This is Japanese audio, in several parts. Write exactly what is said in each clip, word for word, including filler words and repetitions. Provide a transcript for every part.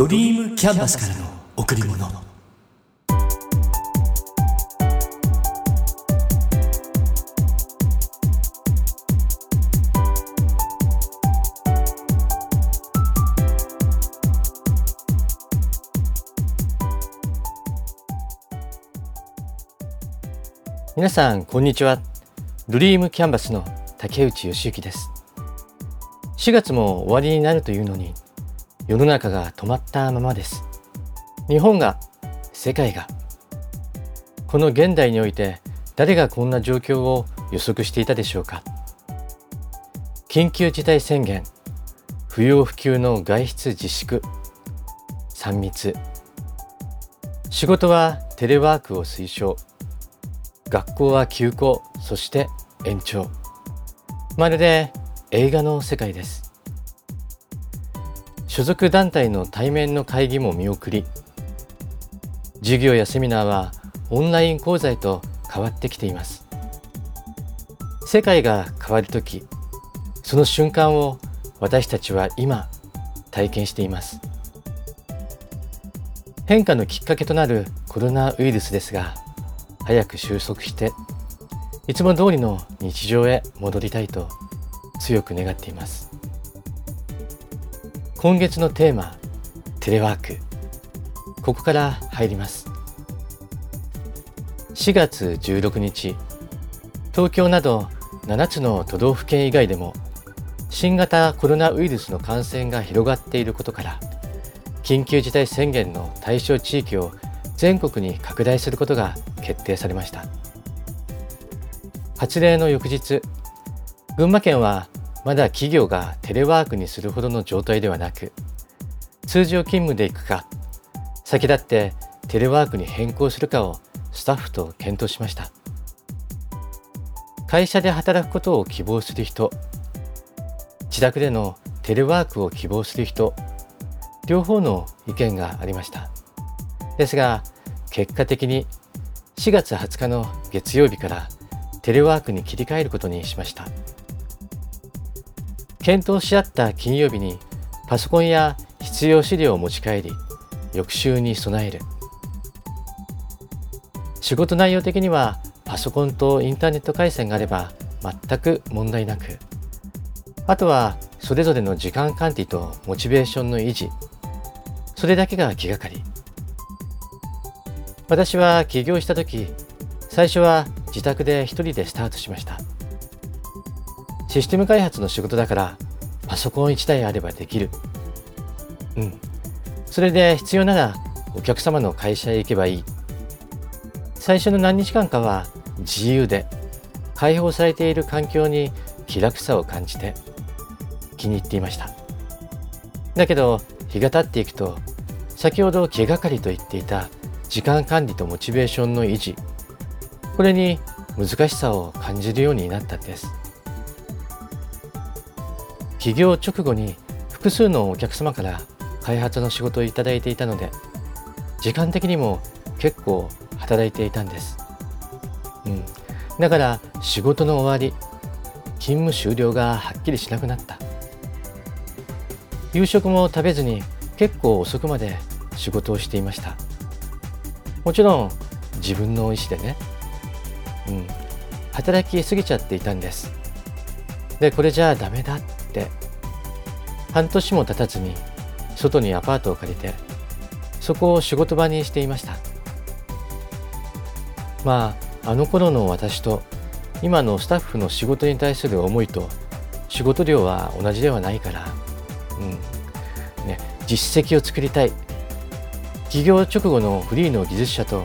ドリームキャンバスからの贈り物。皆さんこんにちは。ドリームキャンバスの竹内義之です。しがつも終わりになるというのに、世の中が止まったままです。日本が、世界が、この現代において誰がこんな状況を予測していたでしょうか。緊急事態宣言、不要不急の外出自粛、さん密、仕事はテレワークを推奨、学校は休校、そして延長。まるで映画の世界です。所属団体の対面の会議も見送り、授業やセミナーはオンライン講座へと変わってきています。世界が変わるとき、その瞬間を私たちは今体験しています。変化のきっかけとなるコロナウイルスですが、早く収束して、いつも通りの日常へ戻りたいと強く願っています。今月のテーマ、テレワーク。ここから入ります。しがつじゅうろくにち、東京などななつの都道府県以外でも、新型コロナウイルスの感染が広がっていることから、緊急事態宣言の対象地域を全国に拡大することが決定されました。発令の翌日、群馬県はまだ企業がテレワークにするほどの状態ではなく、通常勤務で行くか、先立ってテレワークに変更するかをスタッフと検討しました。会社で働くことを希望する人、自宅でのテレワークを希望する人、両方の意見がありました。ですが、結果的にしがつはつかの月曜日からテレワークに切り替えることにしました。検討し合った金曜日にパソコンや必要資料を持ち帰り、翌週に備える。仕事内容的にはパソコンとインターネット回線があれば全く問題なく、あとはそれぞれの時間管理とモチベーションの維持、それだけが気がかり。私は起業したとき、最初は自宅で一人でスタートしました。システム開発の仕事だから、パソコンいちだいあればできる。うん。それで必要ならお客様の会社へ行けばいい。最初の何日間かは自由で、開放されている環境に気楽さを感じて、気に入っていました。だけど、日が経っていくと、先ほど気がかりと言っていた時間管理とモチベーションの維持、これに難しさを感じるようになったんです。起業直後に複数のお客様から開発の仕事をいただいていたので、時間的にも結構働いていたんです。うん、だから仕事の終わり、勤務終了がはっきりしなくなった。夕食も食べずに結構遅くまで仕事をしていました。もちろん自分の意思でね、うん、働きすぎちゃっていたんです。で、これじゃあダメだって、半年も経たずに外にアパートを借りて、そこを仕事場にしていました。まあ、あの頃の私と今のスタッフの仕事に対する思いと仕事量は同じではないから、うんね、実績を作りたい。起業直後のフリーの技術者と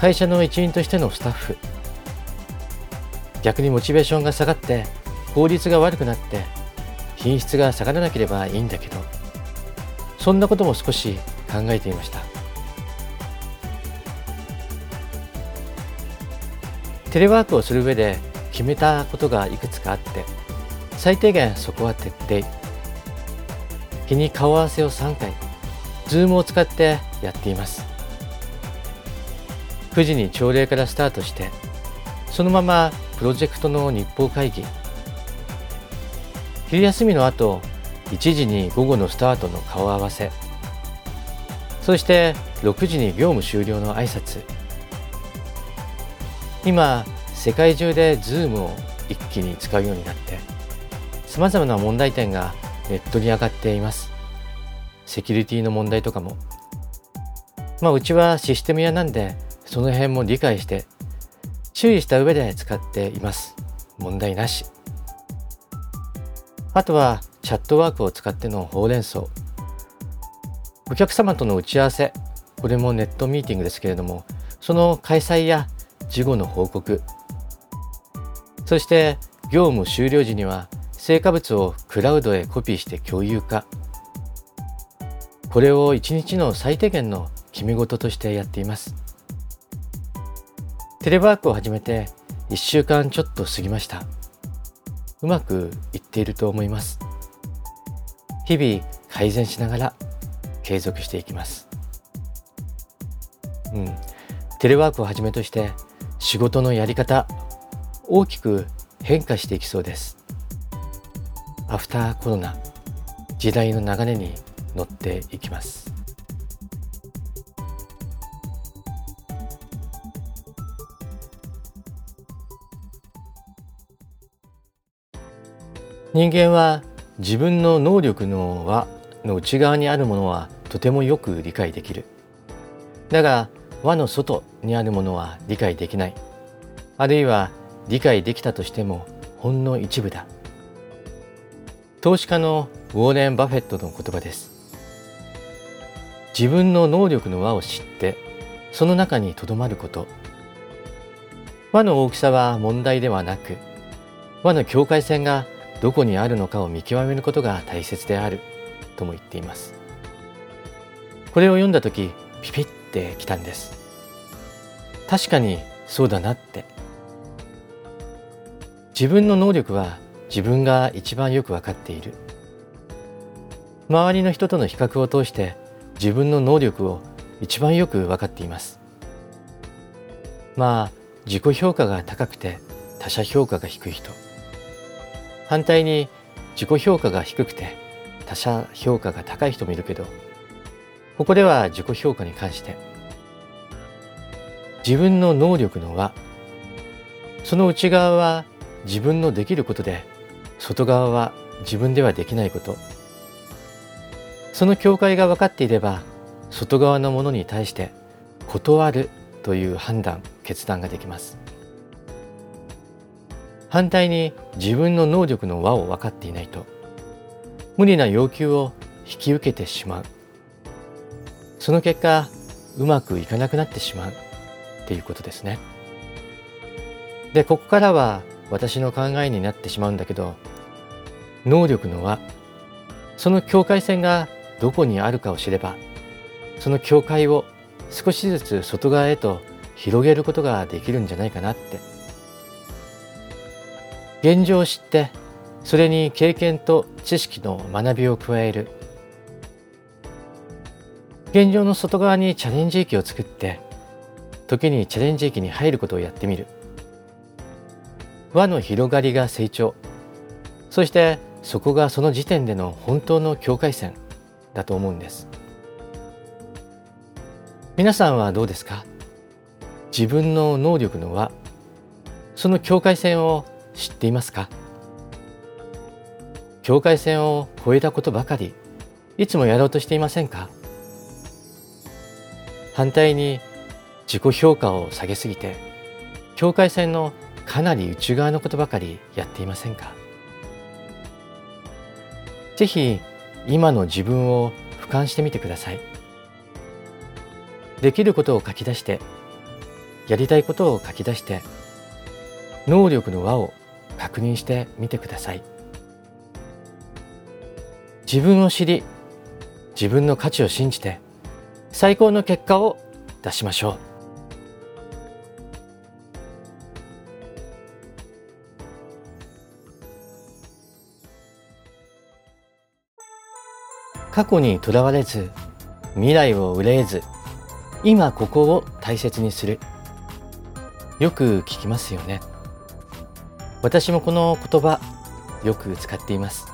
会社の一員としてのスタッフ、逆にモチベーションが下がって効率が悪くなって品質が下がらなければいいんだけど、そんなことも少し考えていました。テレワークをする上で決めたことがいくつかあって、最低限そこは徹底。日に顔合わせをさんかい、Zoom を使ってやっています。くじに朝礼からスタートして、そのままプロジェクトの日報会議、昼休みの後、いちじに午後のスタートの顔合わせ、そしてろくじに業務終了の挨拶。今世界中で Zoom を一気に使うようになって様々な問題点がネットに上がっています。セキュリティの問題とかも、まあうちはシステム屋なんでその辺も理解して注意した上で使っています。問題なし。あとはチャットワークを使ってのほうれん草、お客様との打ち合わせ、これもネットミーティングですけれども、その開催や事後の報告、そして業務終了時には成果物をクラウドへコピーして共有化、これをいちにちの最低限の決め事としてやっています。テレワークを始めていっしゅうかんちょっと過ぎました。うまくいっていると思います。日々改善しながら継続していきます。うん、テレワークをはじめとして仕事のやり方、大きく変化していきそうです。アフターコロナ、時代の流れに乗っていきます。人間は自分の能力の輪の内側にあるものはとてもよく理解できる。だが輪の外にあるものは理解できない。あるいは理解できたとしてもほんの一部だ。投資家のウォーレン・バフェットの言葉です。自分の能力の輪を知ってその中にとどまること。輪の大きさは問題ではなく、輪の境界線がどこにあるのかを見極めることが大切であるとも言っています。これを読んだ時ピピってきたんです。確かにそうだなって。自分の能力は自分が一番よく分かっている。周りの人との比較を通して自分の能力を一番よく分かっています。まあ自己評価が高くて他者評価が低い人、反対に自己評価が低くて他者評価が高い人もいるけど、ここでは自己評価に関して自分の能力の輪、その内側は自分のできることで、外側は自分ではできないこと、その境界が分かっていれば外側のものに対して断るという判断、決断ができます。反対に自分の能力の輪を分かっていないと、無理な要求を引き受けてしまう。その結果、うまくいかなくなってしまうっていうことですね。で、ここからは私の考えになってしまうんだけど、能力の輪、その境界線がどこにあるかを知れば、その境界を少しずつ外側へと広げることができるんじゃないかなって。現状を知って、それに経験と知識の学びを加える。現状の外側にチャレンジ域を作って、時にチャレンジ域に入ることをやってみる。輪の広がりが成長。そしてそこがその時点での本当の境界線だと思うんです。皆さんはどうですか？自分の能力の輪、その境界線を知っていますか？境界線を越えたことばかりいつもやろうとしていませんか？反対に自己評価を下げすぎて境界線のかなり内側のことばかりやっていませんか？ぜひ今の自分を俯瞰してみてください。できることを書き出して、やりたいことを書き出して、能力の輪を確認してみてください。自分を知り、自分の価値を信じて、最高の結果を出しましょう。過去にとらわれず、未来を憂えず、今ここを大切にする。よく聞きますよね。私もこの言葉よく使っています。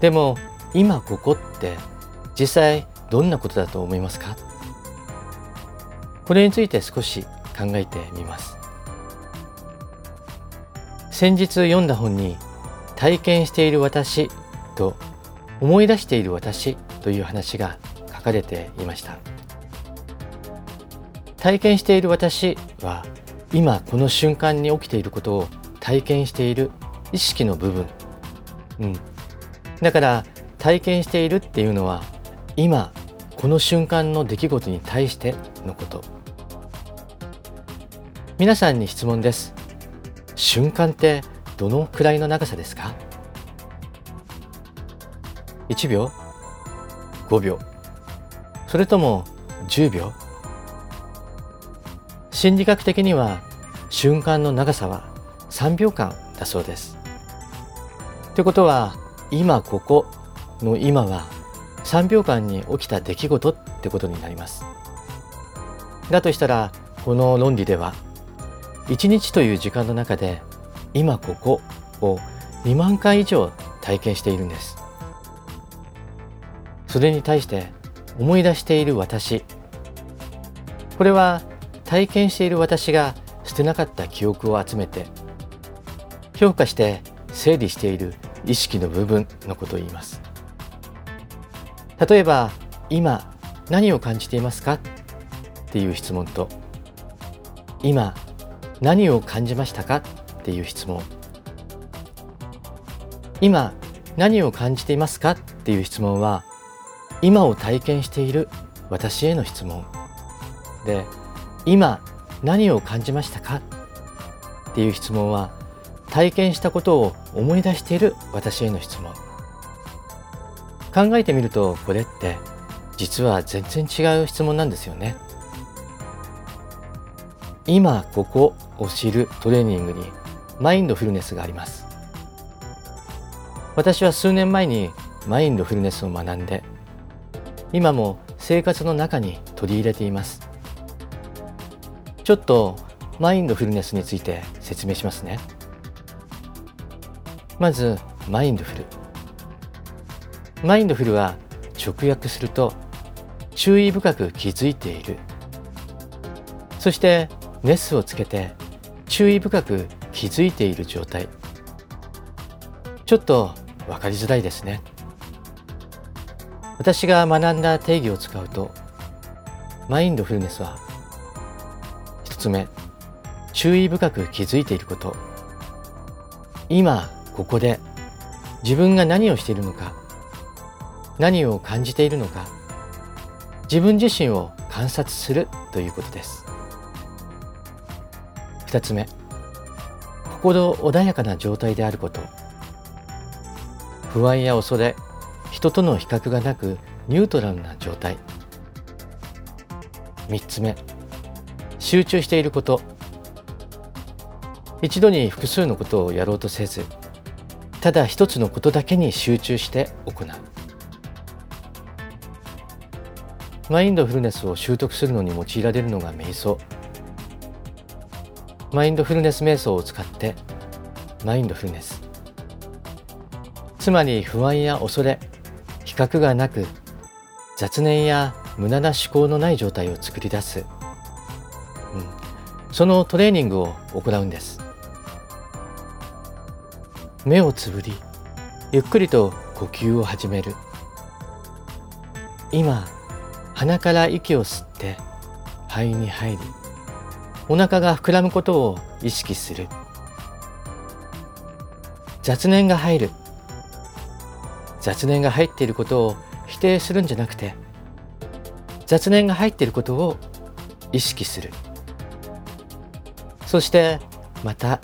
でも今ここって実際どんなことだと思いますか？これについて少し考えてみます。先日読んだ本に、体験している私と思い出している私という話が書かれていました。体験している私は、今この瞬間に起きていることを体験している意識の部分、うん、だから体験しているっていうのは、今この瞬間の出来事に対してのこと。皆さんに質問です。瞬間ってどのくらいの長さですか？いちびょう、ごびょう、それともじゅうびょう？心理学的には瞬間の長さはさんびょうかんだそうです。ということは、今ここの今はさんびょうかんに起きた出来事ってことになります。だとしたら、この論理ではいちにちという時間の中で、今ここをにまんかい以上体験しているんです。それに対して思い出している私、これは体験している私が捨てなかった記憶を集めて評価して整理している意識の部分のことを言います。例えば、今何を感じていますかっていう質問と、今何を感じましたかっていう質問、今何を感じていますかっていう質問は、今を体験している私への質問で、今何を感じましたかっていう質問は、体験したことを思い出している私への質問。考えてみると、これって実は全然違う質問なんですよね。今ここを知るトレーニングにマインドフルネスがあります。私は数年前にマインドフルネスを学んで、今も生活の中に取り入れています。ちょっとマインドフルネスについて説明しますね。まず、マインドフルマインドフルは直訳すると、注意深く気づいている、そしてネスをつけて注意深く気づいている状態。ちょっと分かりづらいですね。私が学んだ定義を使うと、マインドフルネスはひとつめ、注意深く気づいていること。今ここで自分が何をしているのか、何を感じているのか、自分自身を観察するということです。ふたつめ、心穏やかな状態であること。不安や恐れ、人との比較がなくニュートラルな状態。みっつめ、集中していること。一度に複数のことをやろうとせず、ただ一つのことだけに集中して行う。マインドフルネスを習得するのに用いられるのが瞑想。マインドフルネス瞑想を使ってマインドフルネス、つまり不安や恐れ、比較がなく雑念や無駄な思考のない状態を作り出す、うん、そのトレーニングを行うんです。目をつぶり、ゆっくりと呼吸を始める。今鼻から息を吸って肺に入り、お腹が膨らむことを意識する。雑念が入る。雑念が入っていることを否定するんじゃなくて、雑念が入っていることを意識する。そしてまた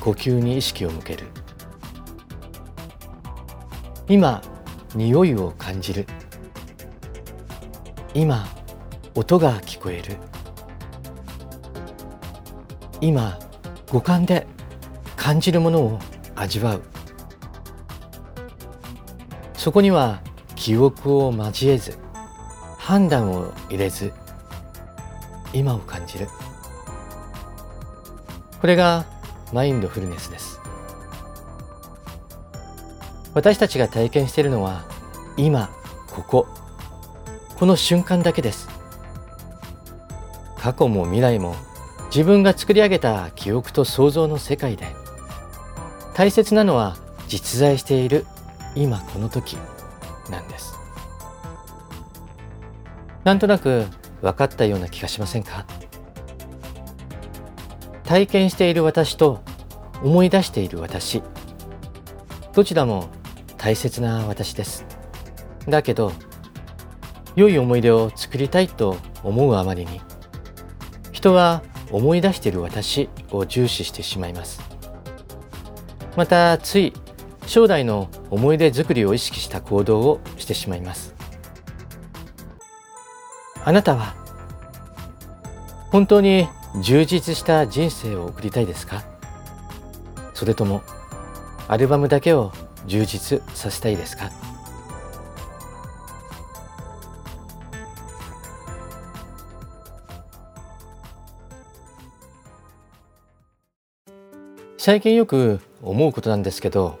呼吸に意識を向ける。今、匂いを感じる。今、音が聞こえる。今、五感で感じるものを味わう。そこには記憶を交えず、判断を入れず、今を感じる。これがマインドフルネスです。私たちが体験しているのは、今、ここ。この瞬間だけです。過去も未来も自分が作り上げた記憶と想像の世界で、大切なのは実在している今この時なんです。なんとなく分かったような気がしませんか？体験している私と思い出している私、どちらも大切な私です。だけど良い思い出を作りたいと思うあまりに、人は思い出している私を重視してしまいます。またつい将来の思い出作りを意識した行動をしてしまいます。あなたは本当に充実した人生を送りたいですか？それともアルバムだけを充実させたいですか？最近よく思うことなんですけど、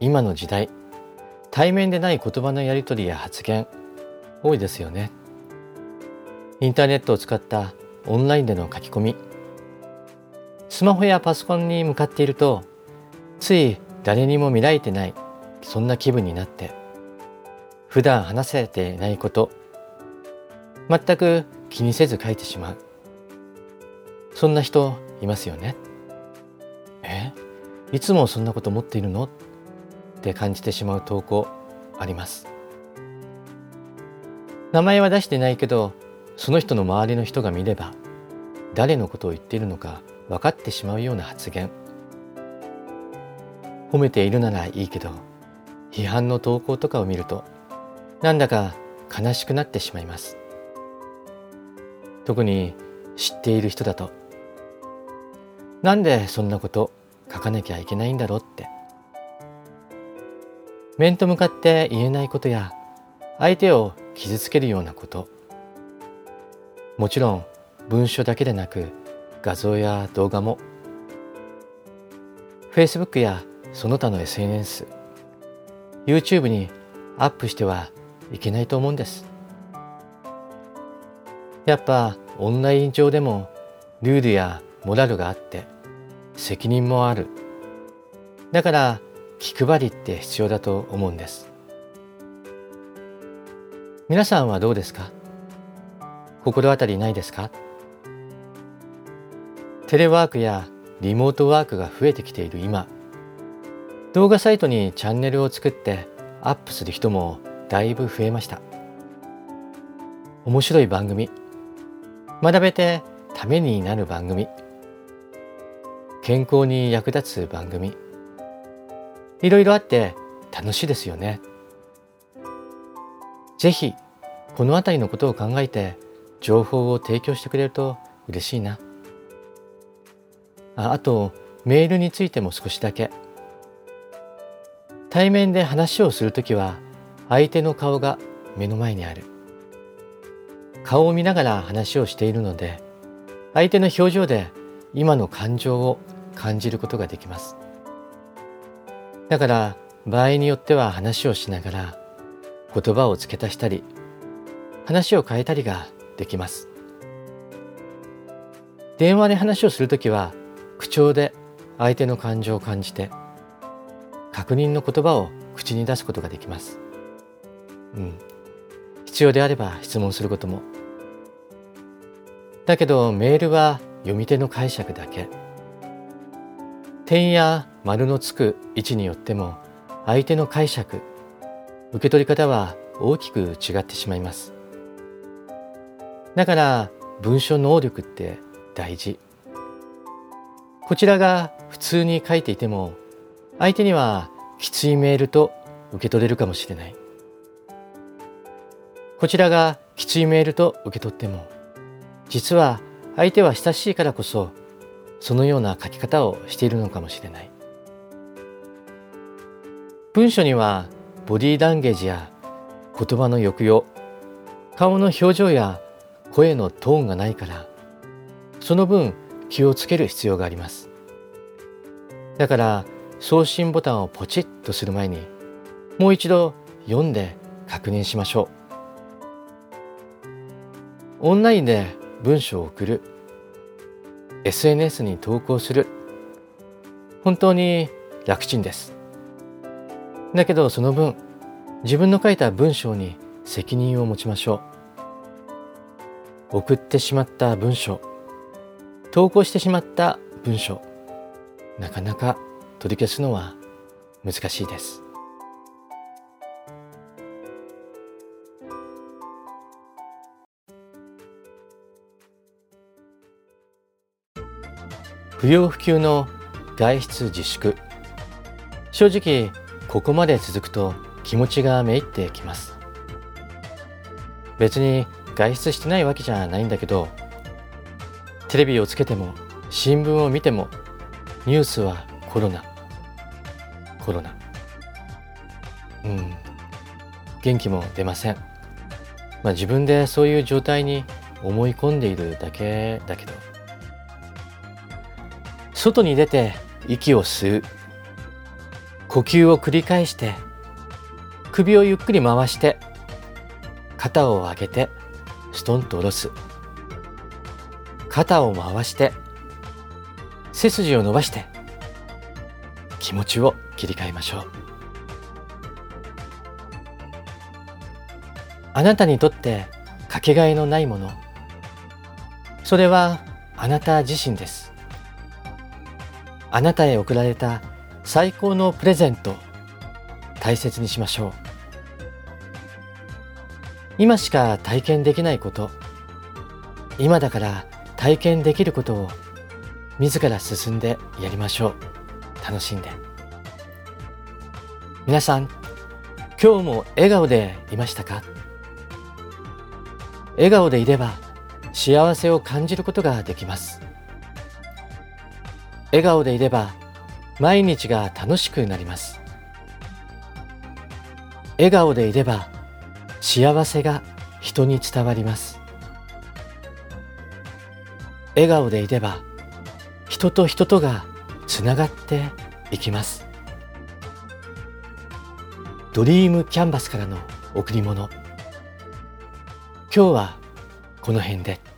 今の時代、対面でない言葉のやり取りや発言、多いですよね。インターネットを使ったオンラインでの書き込み、スマホやパソコンに向かっていると、つい誰にも見られてない、そんな気分になって、普段話せていないこと、全く気にせず書いてしまう。そんな人いますよね。え、いつもそんなこと思っているの？って感じてしまう投稿あります。名前は出してないけど、その人の周りの人が見れば誰のことを言っているのか分かってしまうような発言。褒めているならいいけど、批判の投稿とかを見るとなんだか悲しくなってしまいます。特に知っている人だと、なんでそんなこと書かなきゃいけないんだろうって、面と向かって言えないことや相手を傷つけるようなこと、もちろん文章だけでなく画像や動画も、 Facebook やその他の エスエヌエス、 YouTube にアップしてはいけないと思うんです。やっぱオンライン上でもルールやモラルがあって責任もある。だから気配りって必要だと思うんです。皆さんはどうですか？心当たりないですか？テレワークやリモートワークが増えてきている今、動画サイトにチャンネルを作ってアップする人もだいぶ増えました。面白い番組、学べてためになる番組、健康に役立つ番組、いろいろあって楽しいですよね。ぜひこのあたりのことを考えて情報を提供してくれると嬉しいな。あ、あとメールについても少しだけ。対面で話をするときは相手の顔が目の前にある。顔を見ながら話をしているので、相手の表情で今の感情を感じることができます。だから場合によっては話をしながら言葉を付け足したり、話を変えたりができます。電話で話をするときは口調で相手の感情を感じて確認の言葉を口に出すことができます。うん、必要であれば質問することも。だけどメールは読み手の解釈だけ。点や丸のつく位置によっても相手の解釈、受け取り方は大きく違ってしまいます。だから文章能力って大事。こちらが普通に書いていても相手にはきついメールと受け取れるかもしれない。こちらがきついメールと受け取っても、実は相手は親しいからこそそのような書き方をしているのかもしれない。文章にはボディーランゲージや言葉の抑揚、顔の表情や声のトーンがないから、その分気をつける必要があります。だから送信ボタンをポチッとする前にもう一度読んで確認しましょう。オンラインで文章を送る、 エスエヌエス に投稿する、本当に楽ちんです。だけどその分、自分の書いた文章に責任を持ちましょう。送ってしまった文章、投稿してしまった文章、なかなか取り消すのは難しいです。不要不急の外出自粛。正直ここまで続くと気持ちがめいってきます。別に外出してないわけじゃないんだけど、テレビをつけても新聞を見てもニュースはコロナコロナうん元気も出ません。まあ自分でそういう状態に思い込んでいるだけだけど、外に出て息を吸う、呼吸を繰り返して、首をゆっくり回して、肩を上げてストンと下ろす、肩を回して、背筋を伸ばして、気持ちを切り替えましょう。あなたにとってかけがえのないもの、それはあなた自身です。あなたへ贈られた最高のプレゼント、大切にしましょう。今しか体験できないこと、今だから体験できることを自ら進んでやりましょう。楽しんで。皆さん、今日も笑顔でいましたか？笑顔でいれば幸せを感じることができます。笑顔でいれば毎日が楽しくなります。笑顔でいれば幸せが人に伝わります。笑顔でいれば人と人とがつながっていきます。ドリームキャンバスからの贈り物、今日はこの辺で。